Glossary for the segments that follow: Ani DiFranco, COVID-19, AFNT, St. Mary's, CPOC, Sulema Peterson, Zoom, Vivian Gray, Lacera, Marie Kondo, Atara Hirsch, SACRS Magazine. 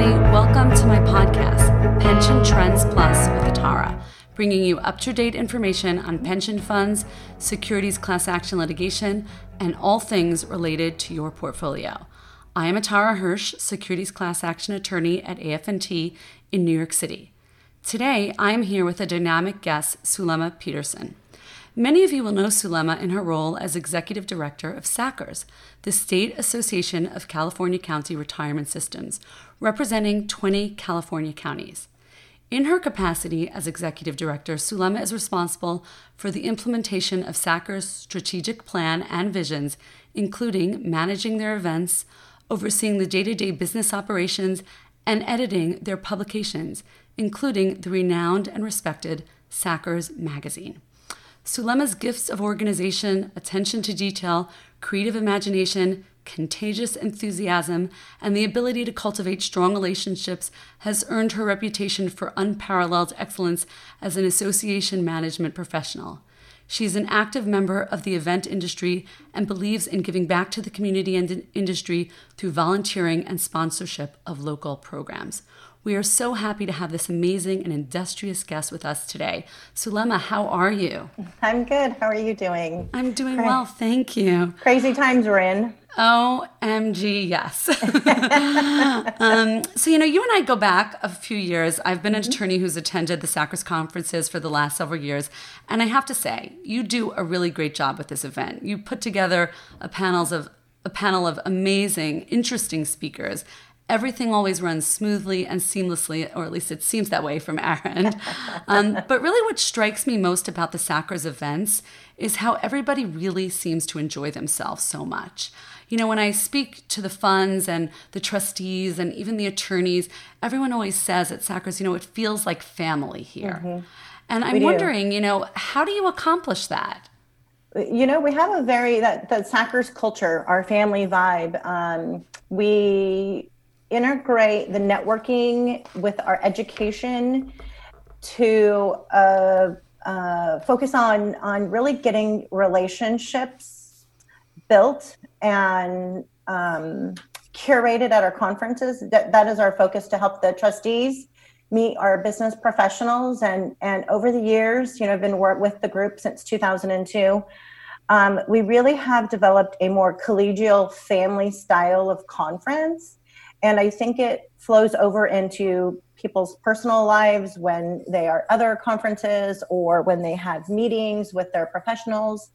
everybody. Welcome to my podcast, Pension Trends Plus with Atara, bringing you up-to-date information on pension funds, securities class action litigation, and all things related to your portfolio. I am Atara Hirsch, securities class action attorney at AFNT in New York City. Today, I am here with a dynamic guest, Sulema Peterson. Many of you will know Sulema in her role as Executive Director of SACRS, the State Association of California County Retirement Systems, representing 20 California counties. In her capacity as Executive Director, Sulema is responsible for the implementation of SACRS' strategic plan and visions, including managing their events, overseeing the day-to-day business operations, and editing their publications, including the renowned and respected SACRS Magazine. Sulema's gifts of organization, attention to detail, creative imagination, contagious enthusiasm, and the ability to cultivate strong relationships has earned her reputation for unparalleled excellence as an association management professional. She is an active member of the event industry and believes in giving back to the community and industry through volunteering and sponsorship of local programs. We are so happy to have this amazing and industrious guest with us today. Sulema, how are you? I'm good. How are you doing? I'm doing well, thank you. Crazy times we're in. OMG, yes. You and I go back a few years. I've been an attorney who's attended the SACRS conferences for the last several years. And I have to say, you do a really great job with this event. You put together a panel of amazing, interesting speakers. Everything always runs smoothly and seamlessly, or at least it seems that way from our end. But really what strikes me most about the SACRS events is how everybody really seems to enjoy themselves so much. You know, when I speak to the funds and the trustees and even the attorneys, everyone always says at SACRS, you know, it feels like family here. Mm-hmm. And I'm wondering, you know, how do you accomplish that? You know, we have a very, that SACRS culture, our family vibe. We integrate the networking with our education to focus on really getting relationships built and curated at our conferences. That is our focus, to help the trustees meet our business professionals. And over the years, you know, I've been with the group since 2002. We really have developed a more collegial family style of conference. And I think it flows over into people's personal lives when they are at other conferences or when they have meetings with their professionals.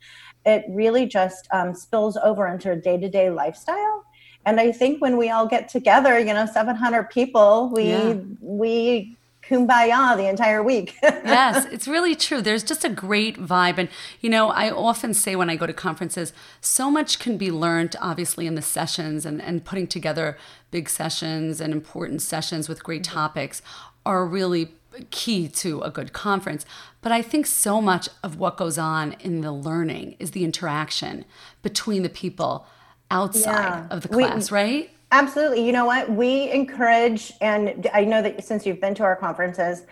It really just spills over into a day-to-day lifestyle. And I think when we all get together, you know, 700 people, we kumbaya the entire week. Yes, it's really true. There's just a great vibe. And, you know, I often say when I go to conferences, so much can be learned, obviously, in the sessions and putting together big sessions and important sessions with great topics are really key to a good conference. But I think so much of what goes on in the learning is the interaction between the people outside of the class, right? Absolutely. You know what? We encourage, and I know that since you've been to our conferences,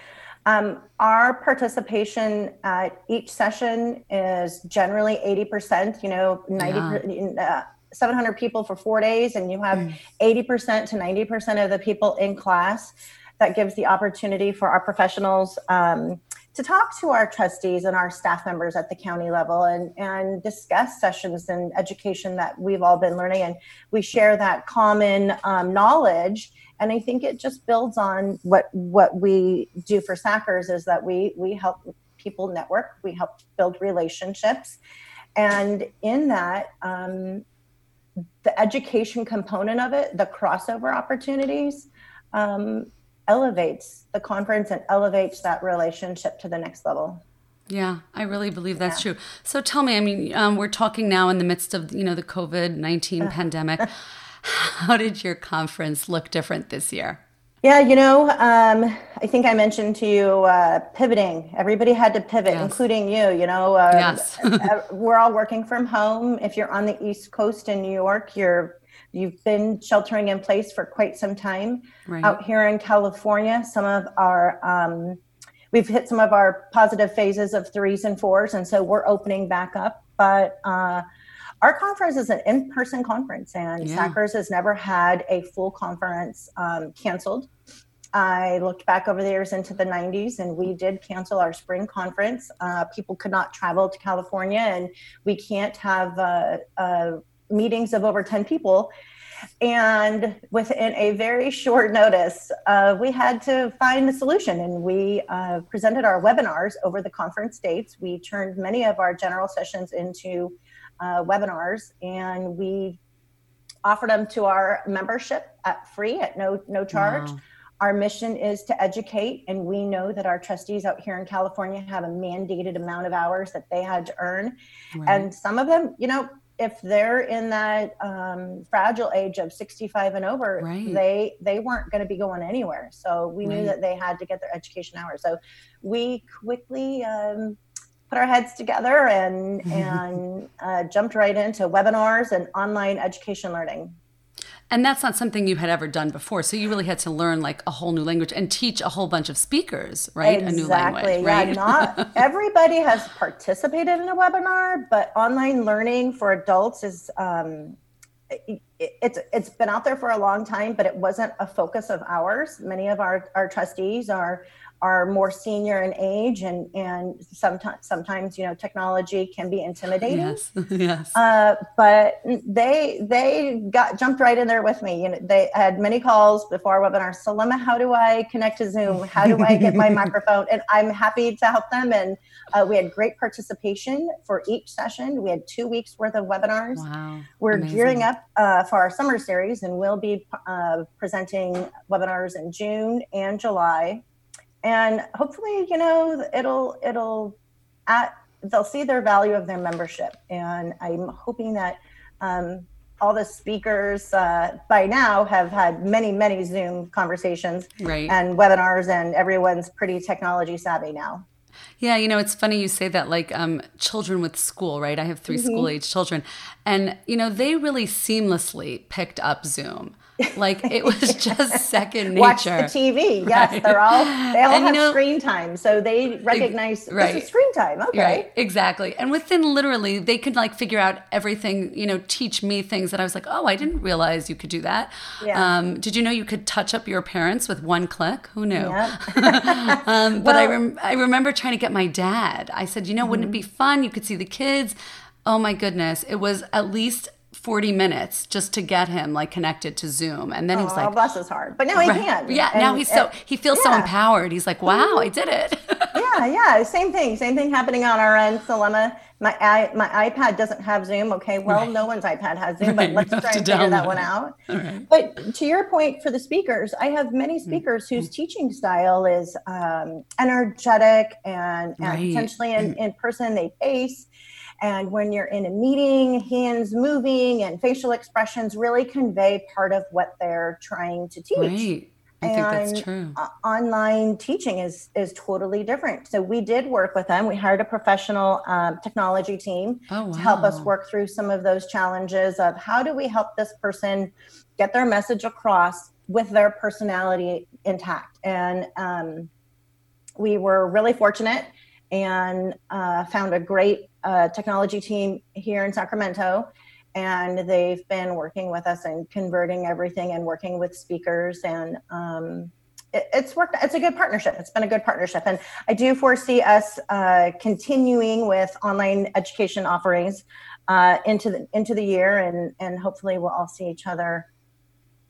our participation at each session is generally 80%, you know, 700 people for 4 days, and you have 80% to 90% of the people in class. That gives the opportunity for our professionals to talk to our trustees and our staff members at the county level and discuss sessions and education that we've all been learning. And we share that common knowledge. And I think it just builds on what we do for SACRS is that we help people network, we help build relationships. And in that, the education component of it, the crossover opportunities, elevates the conference and elevates that relationship to the next level. Yeah, I really believe that's true. So tell me, I mean, we're talking now in the midst of, you know, the COVID-19 pandemic. How did your conference look different this year? Yeah, you know, I think I mentioned to you pivoting. Everybody had to pivot, including you, you know. We're all working from home. If you're on the East Coast in New York, you've been sheltering in place for quite some time. Right. Out here in California, we've hit some of our positive phases of 3s and 4s, and so we're opening back up. But Our conference is an in-person conference, and SACRS has never had a full conference canceled. I looked back over the years into the 90s, and we did cancel our spring conference. People could not travel to California, and we can't have meetings of over 10 people. And within a very short notice, we had to find a solution, and we presented our webinars over the conference dates. We turned many of our general sessions into webinars, and we offered them to our membership at free, at no charge. Wow. Our mission is to educate, and we know that our trustees out here in California have a mandated amount of hours that they had to earn. Right. And some of them, you know, if they're in that fragile age of 65 and over, right, they weren't going to be going anywhere. So we knew that they had to get their education hours. So we quickly put our heads together and jumped right into webinars and online education learning. And that's not something you had ever done before. So you really had to learn like a whole new language and teach a whole bunch of speakers, right? Exactly. A new language, right? Yeah, not everybody has participated in a webinar, but online learning for adults is, it's been out there for a long time, but it wasn't a focus of ours. Many of our trustees are more senior in age, and sometimes you know, technology can be intimidating. Yes. But they jumped right in there with me. You know, they had many calls before webinar. Sulema, how do I connect to Zoom? How do I get my microphone? And I'm happy to help them. And we had great participation for each session. We had 2 weeks worth of webinars. Wow. We're amazing. Gearing up for our summer series, and we'll be presenting webinars in June and July. And hopefully, you know, they'll see their value of their membership. And I'm hoping that all the speakers by now have had many, many Zoom conversations and webinars, and everyone's pretty technology savvy now. Yeah, you know, it's funny you say that, like children with school, right? I have 3 school-age children, and, you know, they really seamlessly picked up Zoom. Like it was just second nature. Watch the TV. Yes, right. They all have screen time, so they recognize this is screen time. Okay, right, exactly. And within literally, they could like figure out everything. You know, teach me things that I was like, oh, I didn't realize you could do that. Yeah. Did you know you could touch up your appearance with one click? Who knew? Yeah. But I remember trying to get my dad. I said, you know, wouldn't it be fun? You could see the kids. Oh my goodness, it was at least 40 minutes just to get him like connected to Zoom. And then he was like, bless his heart. But now he can. Yeah. And now he feels so empowered. He's like, wow, I did it. Yeah. Same thing happening on our end. Sulema, my iPad doesn't have Zoom. Okay. Well, no one's iPad has Zoom, but let's try and figure that one out. Right. But to your point for the speakers, I have many speakers whose teaching style is energetic and potentially in person they pace. And when you're in a meeting, hands moving and facial expressions really convey part of what they're trying to teach. Right. I think that's true. Online teaching is totally different. So we did work with them. We hired a professional technology team to help us work through some of those challenges of how do we help this person get their message across with their personality intact. And we were really fortunate and found a great technology team here in Sacramento, and they've been working with us and converting everything and working with speakers, and it's worked. It's a good partnership. It's been a good partnership, and I do foresee us continuing with online education offerings into the year, and hopefully we'll all see each other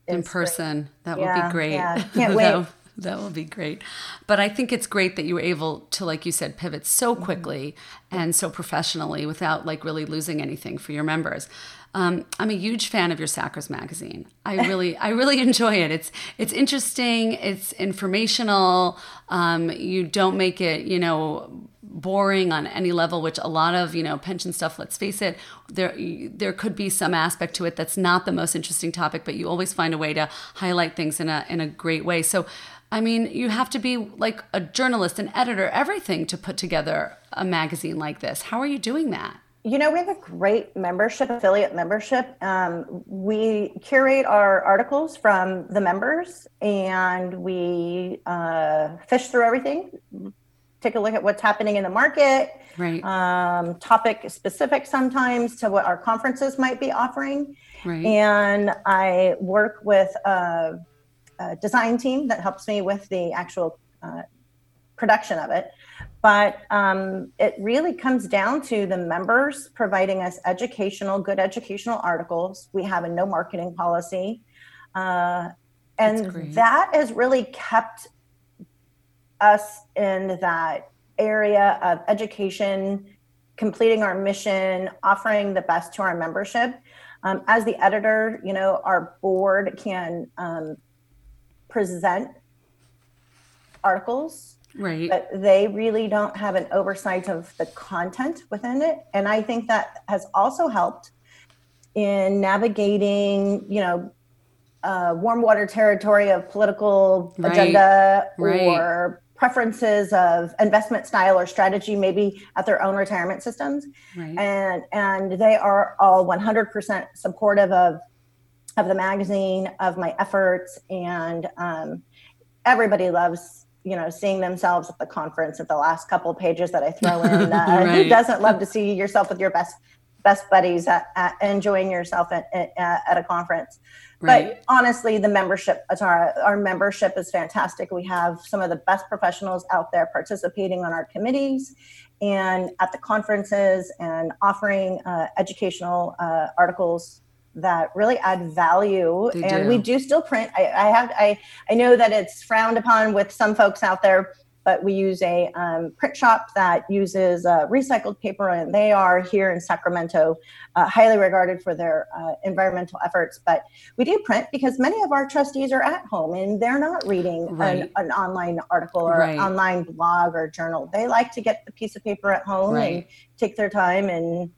in person. That will be great. Yeah. Can't wait. That will be great. But I think it's great that you were able to, like you said, pivot so quickly and so professionally without like really losing anything for your members. I'm a huge fan of your SACRS magazine. I really enjoy it. It's interesting. It's informational. You don't make it, you know, boring on any level, which a lot of, you know, pension stuff, let's face it, there could be some aspect to it that's not the most interesting topic, but you always find a way to highlight things in a great way. So, I mean, you have to be like a journalist, an editor, everything to put together a magazine like this. How are you doing that? You know, we have a great affiliate membership. We curate our articles from the members, and we fish through everything, take a look at what's happening in the market, right. Topic specific sometimes to what our conferences might be offering. Right. And I work with a design team that helps me with the actual production of it. But it really comes down to the members providing us good educational articles. We have a no marketing policy. And that has really kept us in that area of education, completing our mission, offering the best to our membership. As the editor, our board can present articles, right? But they really don't have an oversight of the content within it. And I think that has also helped in navigating, warm water territory of political agenda or preferences of investment style or strategy, maybe at their own retirement systems. Right. And they are all 100% supportive of the magazine, of my efforts. And everybody loves, seeing themselves at the conference at the last couple of pages that I throw in. Who doesn't love to see yourself with your best buddies at enjoying yourself at a conference. Right. But honestly, the membership, our membership is fantastic. We have some of the best professionals out there participating on our committees and at the conferences and offering educational articles that really add value. We do still print. I know that it's frowned upon with some folks out there, but we use a print shop that uses recycled paper, and they are here in Sacramento, highly regarded for their environmental efforts. But we do print because many of our trustees are at home and they're not reading an online article or an online blog or journal. They like to get the piece of paper at home and take their time and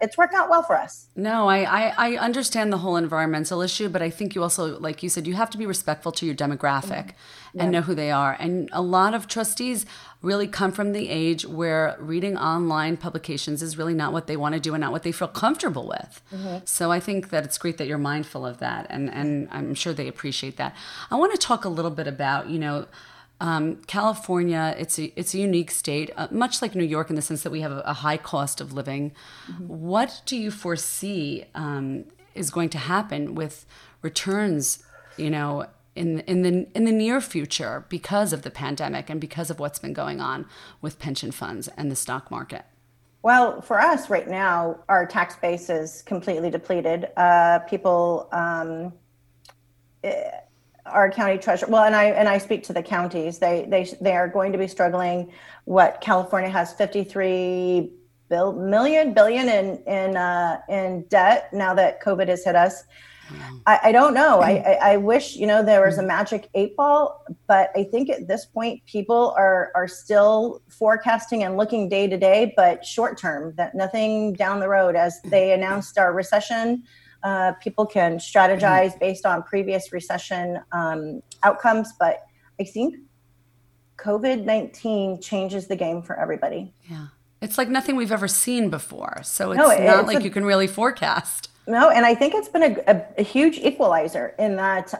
it's worked out well for us. No, I understand the whole environmental issue, but I think you also, like you said, you have to be respectful to your demographic and know who they are. And a lot of trustees really come from the age where reading online publications is really not what they want to do and not what they feel comfortable with. Mm-hmm. So I think that it's great that you're mindful of that, and I'm sure they appreciate that. I want to talk a little bit about, California, it's a unique state, much like New York in the sense that we have a high cost of living. Mm-hmm. What do you foresee is going to happen with returns, in the near future because of the pandemic and because of what's been going on with pension funds and the stock market? Well, for us right now, our tax base is completely depleted. People... Our county treasurer, and I speak to the counties. They are going to be struggling. What California has 53 billion in debt now that COVID has hit us. I don't know. I wish there was a magic 8-ball, but I think at this point people are still forecasting and looking day to day, but short term, that nothing down the road. As they announced our recession. People can strategize based on previous recession outcomes, but I think COVID-19 changes the game for everybody. Yeah, it's like nothing we've ever seen before, so it's not like you can really forecast. No, and I think it's been a huge equalizer in that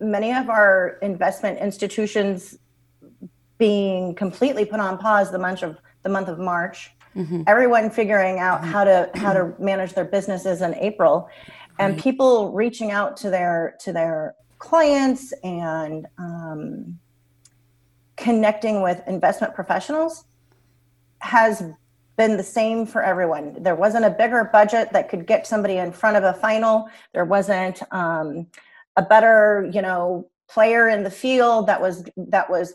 many of our investment institutions being completely put on pause the month of March. Mm-hmm. Everyone figuring out how to manage their businesses in April, and people reaching out to their clients and connecting with investment professionals has been the same for everyone. There wasn't a bigger budget that could get somebody in front of a final. There wasn't a better player in the field that was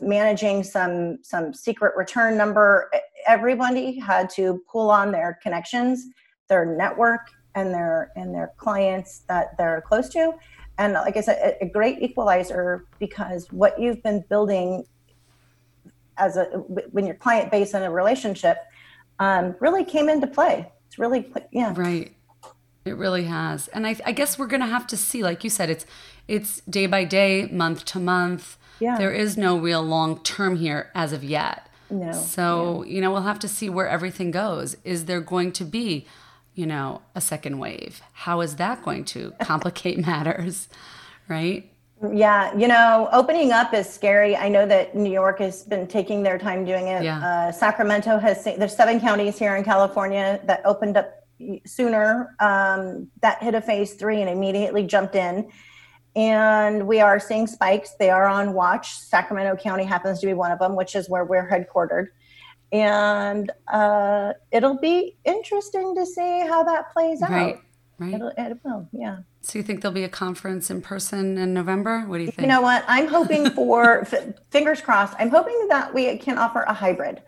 managing some secret return number. Everybody had to pull on their connections, their network, and their clients that they're close to. And like I said, a great equalizer, because what you've been building when your client base and a relationship really came into play. It's really, Right. It really has. And I guess we're going to have to see, like you said, it's day by day, month to month. Yeah. There is no real long term here as of yet. No. So, we'll have to see where everything goes. Is there going to be, a second wave? How is that going to complicate matters? Right? Yeah, you know, opening up is scary. I know that New York has been taking their time doing it. Yeah. Sacramento has, there's 7 counties here in California that opened up sooner, that hit a phase 3 and immediately jumped in. And we are seeing spikes. They are on watch. Sacramento County happens to be one of them, which is where we're headquartered. And it'll be interesting to see how that plays out. Right. It will, yeah. So you think there'll be a conference in person in November? What do you think? You know what? I'm hoping for, fingers crossed, I'm hoping that we can offer a hybrid.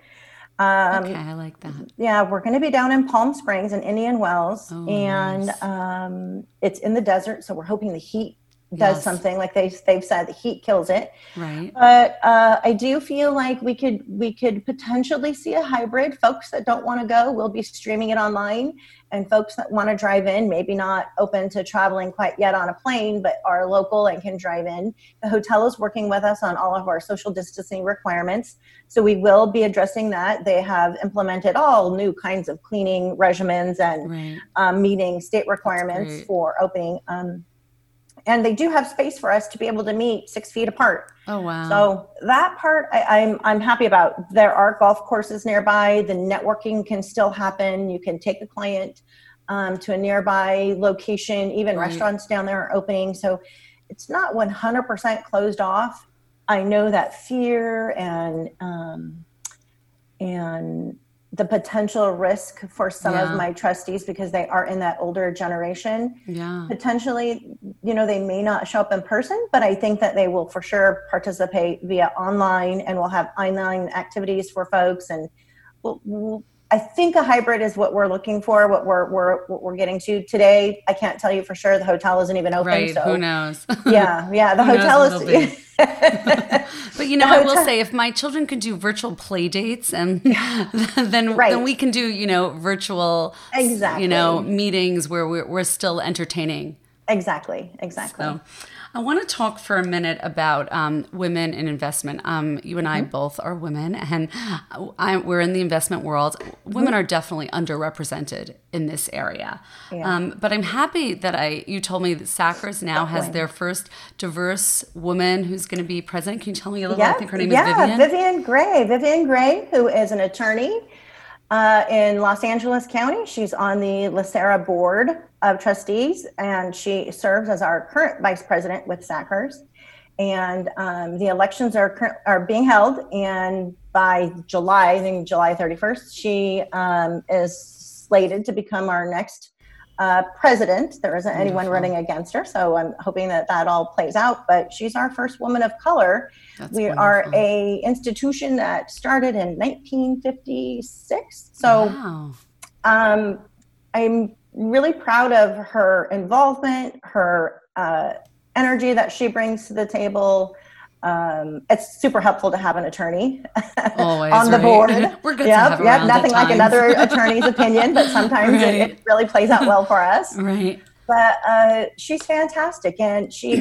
Okay, I like that. Yeah, we're going to be down in Palm Springs and Indian Wells. Oh, and nice. It's in the desert, so we're hoping the heat does something. Like they've said, the heat kills it. Right. But I do feel like we could potentially see a hybrid. Folks that don't want to go will be streaming it online, and folks that want to drive in, maybe not open to traveling quite yet on a plane, but are local and can drive in. The hotel is working with us on all of our social distancing requirements, so we will be addressing that. They have implemented all new kinds of cleaning regimens and meeting state requirements for opening. And they do have space for us to be able to meet 6 feet apart. Oh, wow. So that part I'm happy about. There are golf courses nearby. The networking can still happen. You can take a client to a nearby location. Even restaurants down there are opening. So it's not 100% closed off. I know that fear and the potential risk for some of my trustees, because they are in that older generation, potentially, you know, they may not show up in person, but I think that they will for sure participate via online, and we'll have online activities for folks. And we'll, I think a hybrid is what we're looking for, what we're getting to today. I can't tell you for sure. The hotel isn't even open. Right. So who knows? Yeah. The hotel is. But you know, I will say, if my children can do virtual play dates, and then we can do, you know, virtual, you know, meetings where we're still entertaining. Exactly. So, I want to talk for a minute about women in investment. You and I both are women, and we're in the investment world. Women are definitely underrepresented in this area. Yeah. But I'm happy that you told me that SACRS now has their first diverse woman who's going to be president. Can you tell me a little? I think her name is Vivian. Vivian Gray, who is an attorney in Los Angeles County. She's on the Lacera board of trustees, and she serves as our current vice president with SACRS. And the elections are being held, and by July, I think July 31st, she is slated to become our next president. There isn't anyone running against her, so I'm hoping that all plays out. But she's our first woman of color. That's wonderful. Are a institution that started in 1956. So I'm really proud of her involvement, her energy that she brings to the table. It's super helpful to have an attorney always, on the board. We're good to have around. Nothing like another attorney's opinion, but sometimes it really plays out well for us. Right. But she's fantastic, and she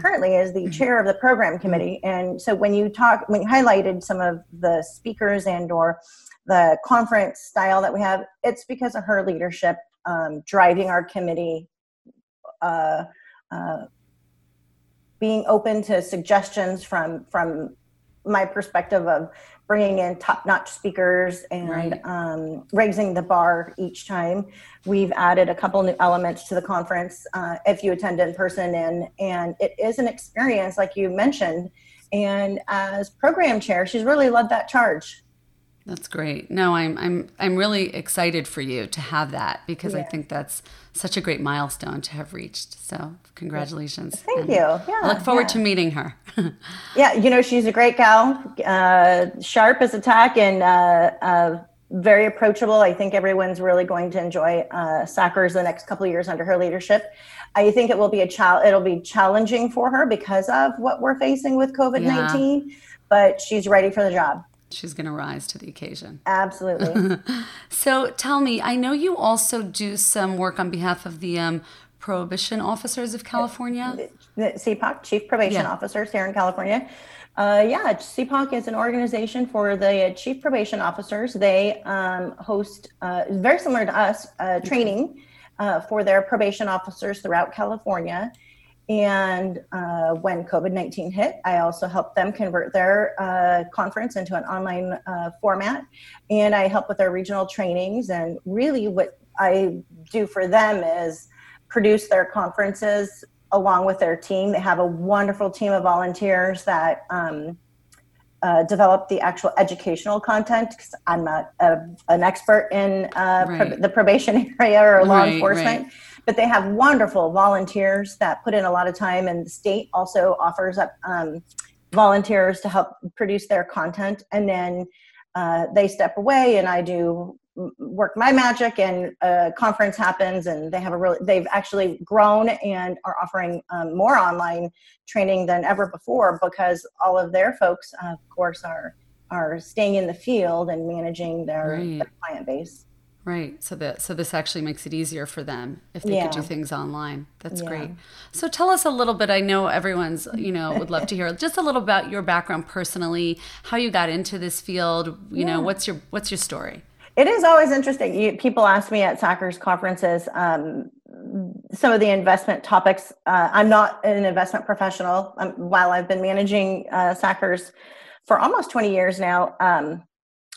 currently is the chair of the program committee. And so when you highlighted some of the speakers and or the conference style that we have, it's because of her leadership driving our committee, being open to suggestions from my perspective of bringing in top-notch speakers and raising the bar each time. We've added a couple new elements to the conference if you attend in person, and it is an experience, like you mentioned. And as program chair, she's really led that charge. That's great. No, I'm really excited for you to have that, because I think that's such a great milestone to have reached. So congratulations. Thank you. Yeah, I look forward to meeting her. You know, she's a great gal, sharp as a tack, and very approachable. I think everyone's really going to enjoy SACRS the next couple of years under her leadership. I think it will be it'll be challenging for her because of what we're facing with COVID-19, but she's ready for the job. She's going to rise to the occasion. Absolutely. So tell me, I know you also do some work on behalf of the Prohibition Officers of California. The CPOC, Chief Probation Officers here in California. CPOC is an organization for the Chief Probation Officers. They host, very similar to us, training for their probation officers throughout California. And when COVID-19 hit, I also helped them convert their conference into an online format. And I help with their regional trainings. And really what I do for them is produce their conferences along with their team. They have a wonderful team of volunteers that develop the actual educational content, because I'm not an expert in the probation area or law enforcement. Right. But they have wonderful volunteers that put in a lot of time, and the state also offers up volunteers to help produce their content. And then they step away, and I do work my magic, and a conference happens, and they have they've actually grown and are offering more online training than ever before, because all of their folks, of course, are staying in the field and managing their client base. Right. So this actually makes it easier for them if they could do things online. That's great. So tell us a little bit. I know everyone's, would love to hear just a little about your background personally, how you got into this field. You know, what's your story? It is always interesting. People ask me at SACRS conferences some of the investment topics. I'm not an investment professional. While I've been managing SACRS for almost 20 years now,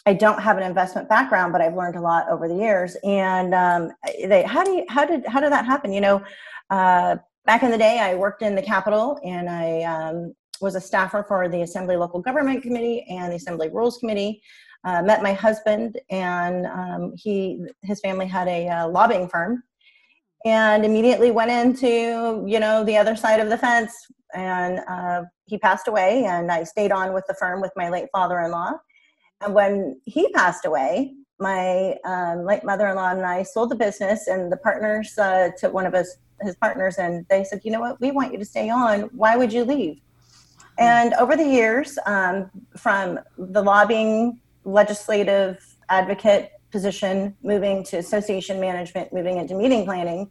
I don't have an investment background, but I've learned a lot over the years. And how did that happen? Back in the day, I worked in the Capitol, and I was a staffer for the Assembly Local Government Committee and the Assembly Rules Committee. Met my husband, and his family had a lobbying firm, and immediately went into the other side of the fence. And he passed away, and I stayed on with the firm with my late father-in-law. And when he passed away, my late mother-in-law and I sold the business and the partners to one of his partners, and they said, you know what, we want you to stay on. Why would you leave? And over the years, from the lobbying, legislative advocate position, moving to association management, moving into meeting planning,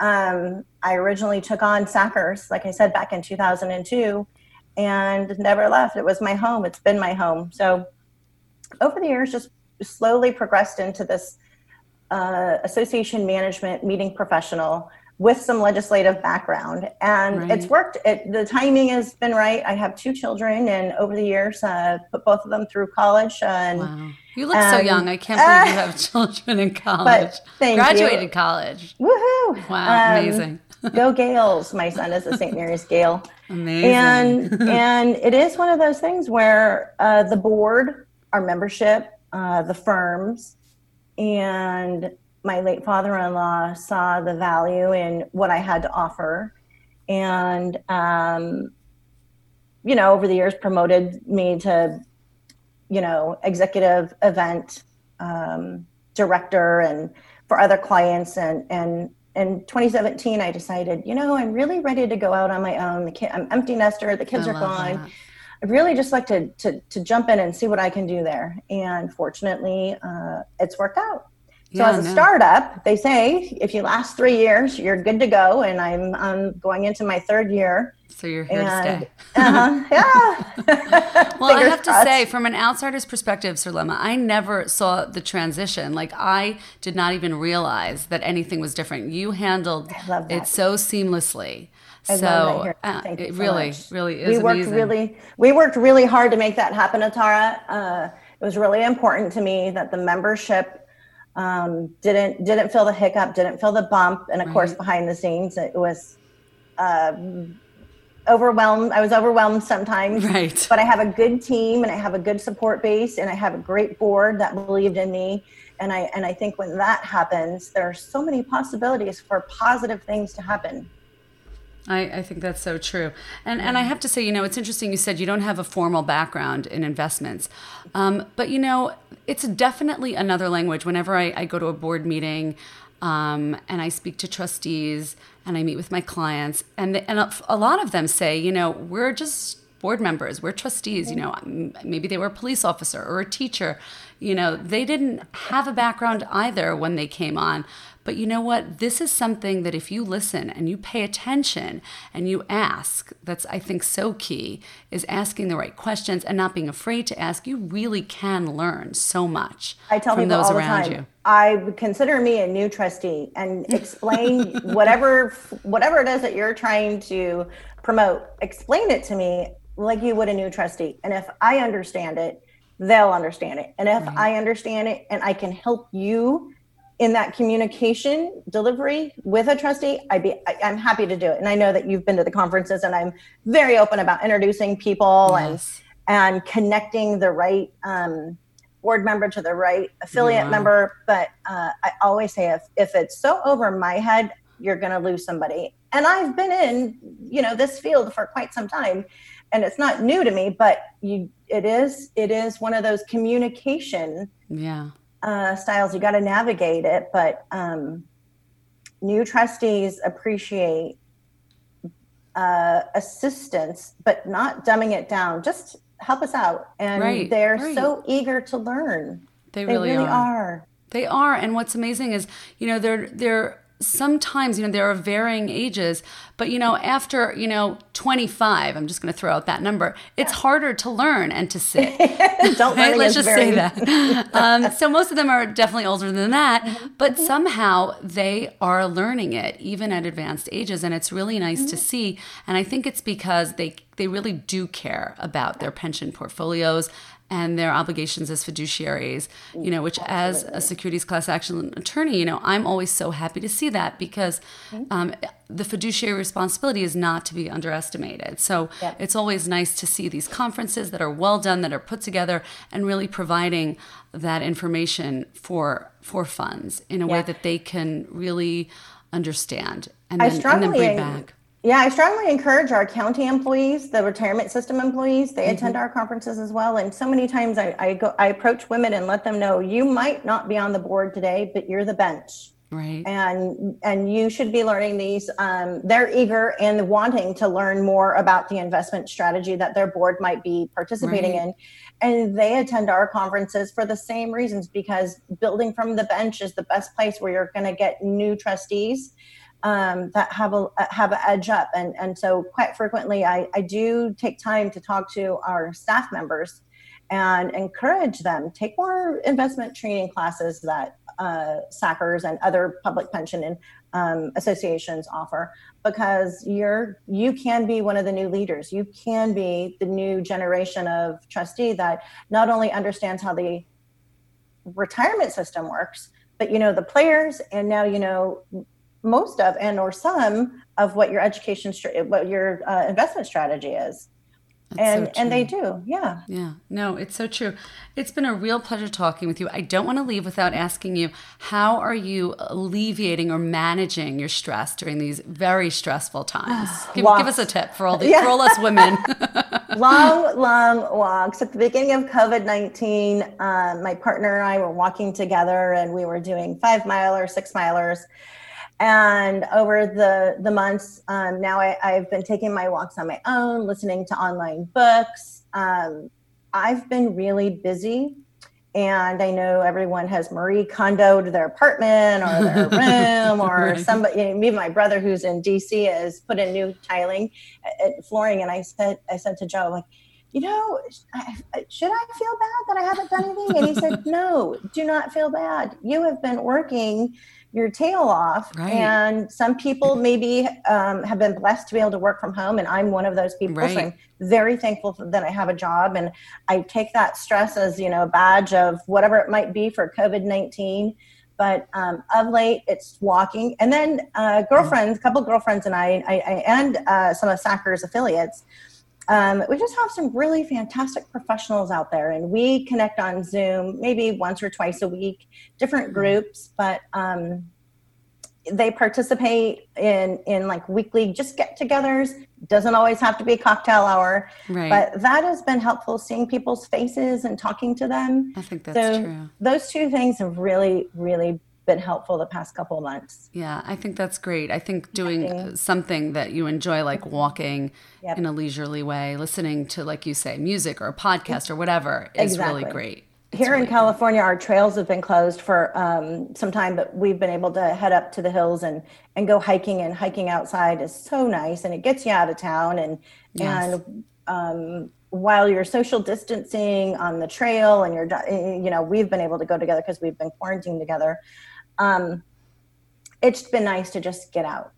I originally took on SACRS, like I said, back in 2002, and never left. It was my home. It's been my home. So over the years, just slowly progressed into this association management meeting professional with some legislative background. And It's worked. The timing has been right. I have two children, and over the years, put both of them through college. And wow. You look so young. I can't believe you have children in college. Graduated college. Woohoo. Wow, amazing. Go Gales. My son is a St. Mary's Gale. Amazing. And it is one of those things where the board, our membership, the firms, and my late father-in-law saw the value in what I had to offer, and, over the years promoted me to, executive event director, and for other clients. And in 2017, I decided, I'm really ready to go out on my own. I'm empty nester. The kids are gone. That. I'd really just like to jump in and see what I can do there. And fortunately, it's worked out. So as a startup, they say, if you last 3 years, you're good to go. And I'm going into my third year. So you're here to stay. Well, I have to say, from an outsider's perspective, Sulema, I never saw the transition. Like, I did not even realize that anything was different. You handled it so seamlessly. So it really, really is amazing. We worked really hard to make that happen, Atara. It was really important to me that the membership didn't feel the hiccup, didn't feel the bump. And of course, behind the scenes, it was overwhelmed. I was overwhelmed sometimes, but I have a good team, and I have a good support base, and I have a great board that believed in me. And I think when that happens, there are so many possibilities for positive things to happen. I think that's so true. And I have to say, it's interesting. You said you don't have a formal background in investments. But, it's definitely another language. Whenever I go to a board meeting and I speak to trustees and I meet with my clients, and a lot of them say, we're just board members, we're trustees, maybe they were a police officer or a teacher. They didn't have a background either when they came on. But you know what? This is something that if you listen and you pay attention and you ask, that's, I think, so key, is asking the right questions and not being afraid to ask. You really can learn so much from those around you. I would consider me a new trustee, and explain whatever it is that you're trying to promote, explain it to me like you would a new trustee. And if I understand it, they'll understand it. And if I understand it and I can help you in that communication delivery with a trustee, I'm happy to do it. And I know that you've been to the conferences, and I'm very open about introducing people and connecting the right board member to the right affiliate member. But I always say if it's so over my head, you're going to lose somebody. And I've been in, this field for quite some time, and it's not new to me, but it is one of those communication styles. You got to navigate it, but new trustees appreciate assistance, but not dumbing it down. Just help us out. And they're so eager to learn. They really are. They are. And what's amazing is, they're sometimes, there are varying ages, but, after, 25, I'm just going to throw out that number, it's harder to learn and to sit. Let's just say that. So most of them are definitely older than that, but somehow they are learning it even at advanced ages. And it's really nice to see. And I think it's because they really do care about their pension portfolios and their obligations as fiduciaries, which as a securities class action attorney, I'm always so happy to see that, because the fiduciary responsibility is not to be underestimated. So it's always nice to see these conferences that are well done, that are put together, and really providing that information for funds in a way that they can really understand and then bring back. Yeah, I strongly encourage our county employees, the retirement system employees, they attend our conferences as well. And so many times I approach women and let them know, you might not be on the board today, but you're the bench. Right. And you should be learning these. They're eager and wanting to learn more about the investment strategy that their board might be participating in. And they attend our conferences for the same reasons, because building from the bench is the best place where you're going to get new trustees that have an edge up. And so quite frequently, I do take time to talk to our staff members and encourage them, take more investment training classes that SACRS and other public pension and associations offer, because you can be one of the new leaders. You can be the new generation of trustee that not only understands how the retirement system works, but the players, and now most of or some of what your investment strategy is. That's and they do. Yeah. Yeah. No, it's so true. It's been a real pleasure talking with you. I don't want to leave without asking you, how are you alleviating or managing your stress during these very stressful times? Give us a tip for all us women. Long walks. At the beginning of COVID-19, my partner and I were walking together, and we were doing 5-milers, 6-milers. And over the months, now I've been taking my walks on my own, listening to online books. I've been really busy, and I know everyone has Marie Kondo'd their apartment or their room, or somebody, even my brother who's in DC has put in new tiling, flooring. And I said to Joe, like, should I feel bad that I haven't done anything? And he said, no, do not feel bad. You have been working your tail off. Right. And some people maybe have been blessed to be able to work from home. And I'm one of those people. Right. So I'm very thankful that I have a job. And I take that stress as, a badge of whatever it might be for COVID-19. But of late, it's walking. And then a couple girlfriends and I and some of SACRS affiliates, we just have some really fantastic professionals out there, and we connect on Zoom maybe once or twice a week, different groups, but they participate in like weekly just get-togethers. Doesn't always have to be cocktail hour, but that has been helpful, seeing people's faces and talking to them. I think that's true. Those two things have really, really been helpful the past couple of months. Yeah, I think that's great. I think doing something that you enjoy, like walking in a leisurely way, listening to, like you say, music or a podcast or whatever is really great. Here in California, our trails have been closed for some time, but we've been able to head up to the hills and go hiking, and hiking outside is so nice, and it gets you out of town. And yes. And while you're social distancing on the trail, and we've been able to go together because we've been quarantined together. It's been nice to just get out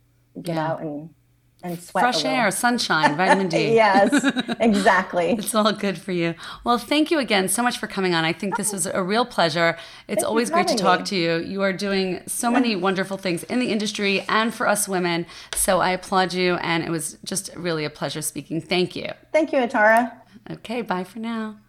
and sweat. Fresh air, sunshine, vitamin D. Yes, exactly. It's all good for you. Well, thank you again so much for coming on. I think this was a real pleasure. It's always great to talk to you. You are doing so many wonderful things in the industry and for us women. So I applaud you. And it was just really a pleasure speaking. Thank you. Thank you, Atara. Okay, bye for now.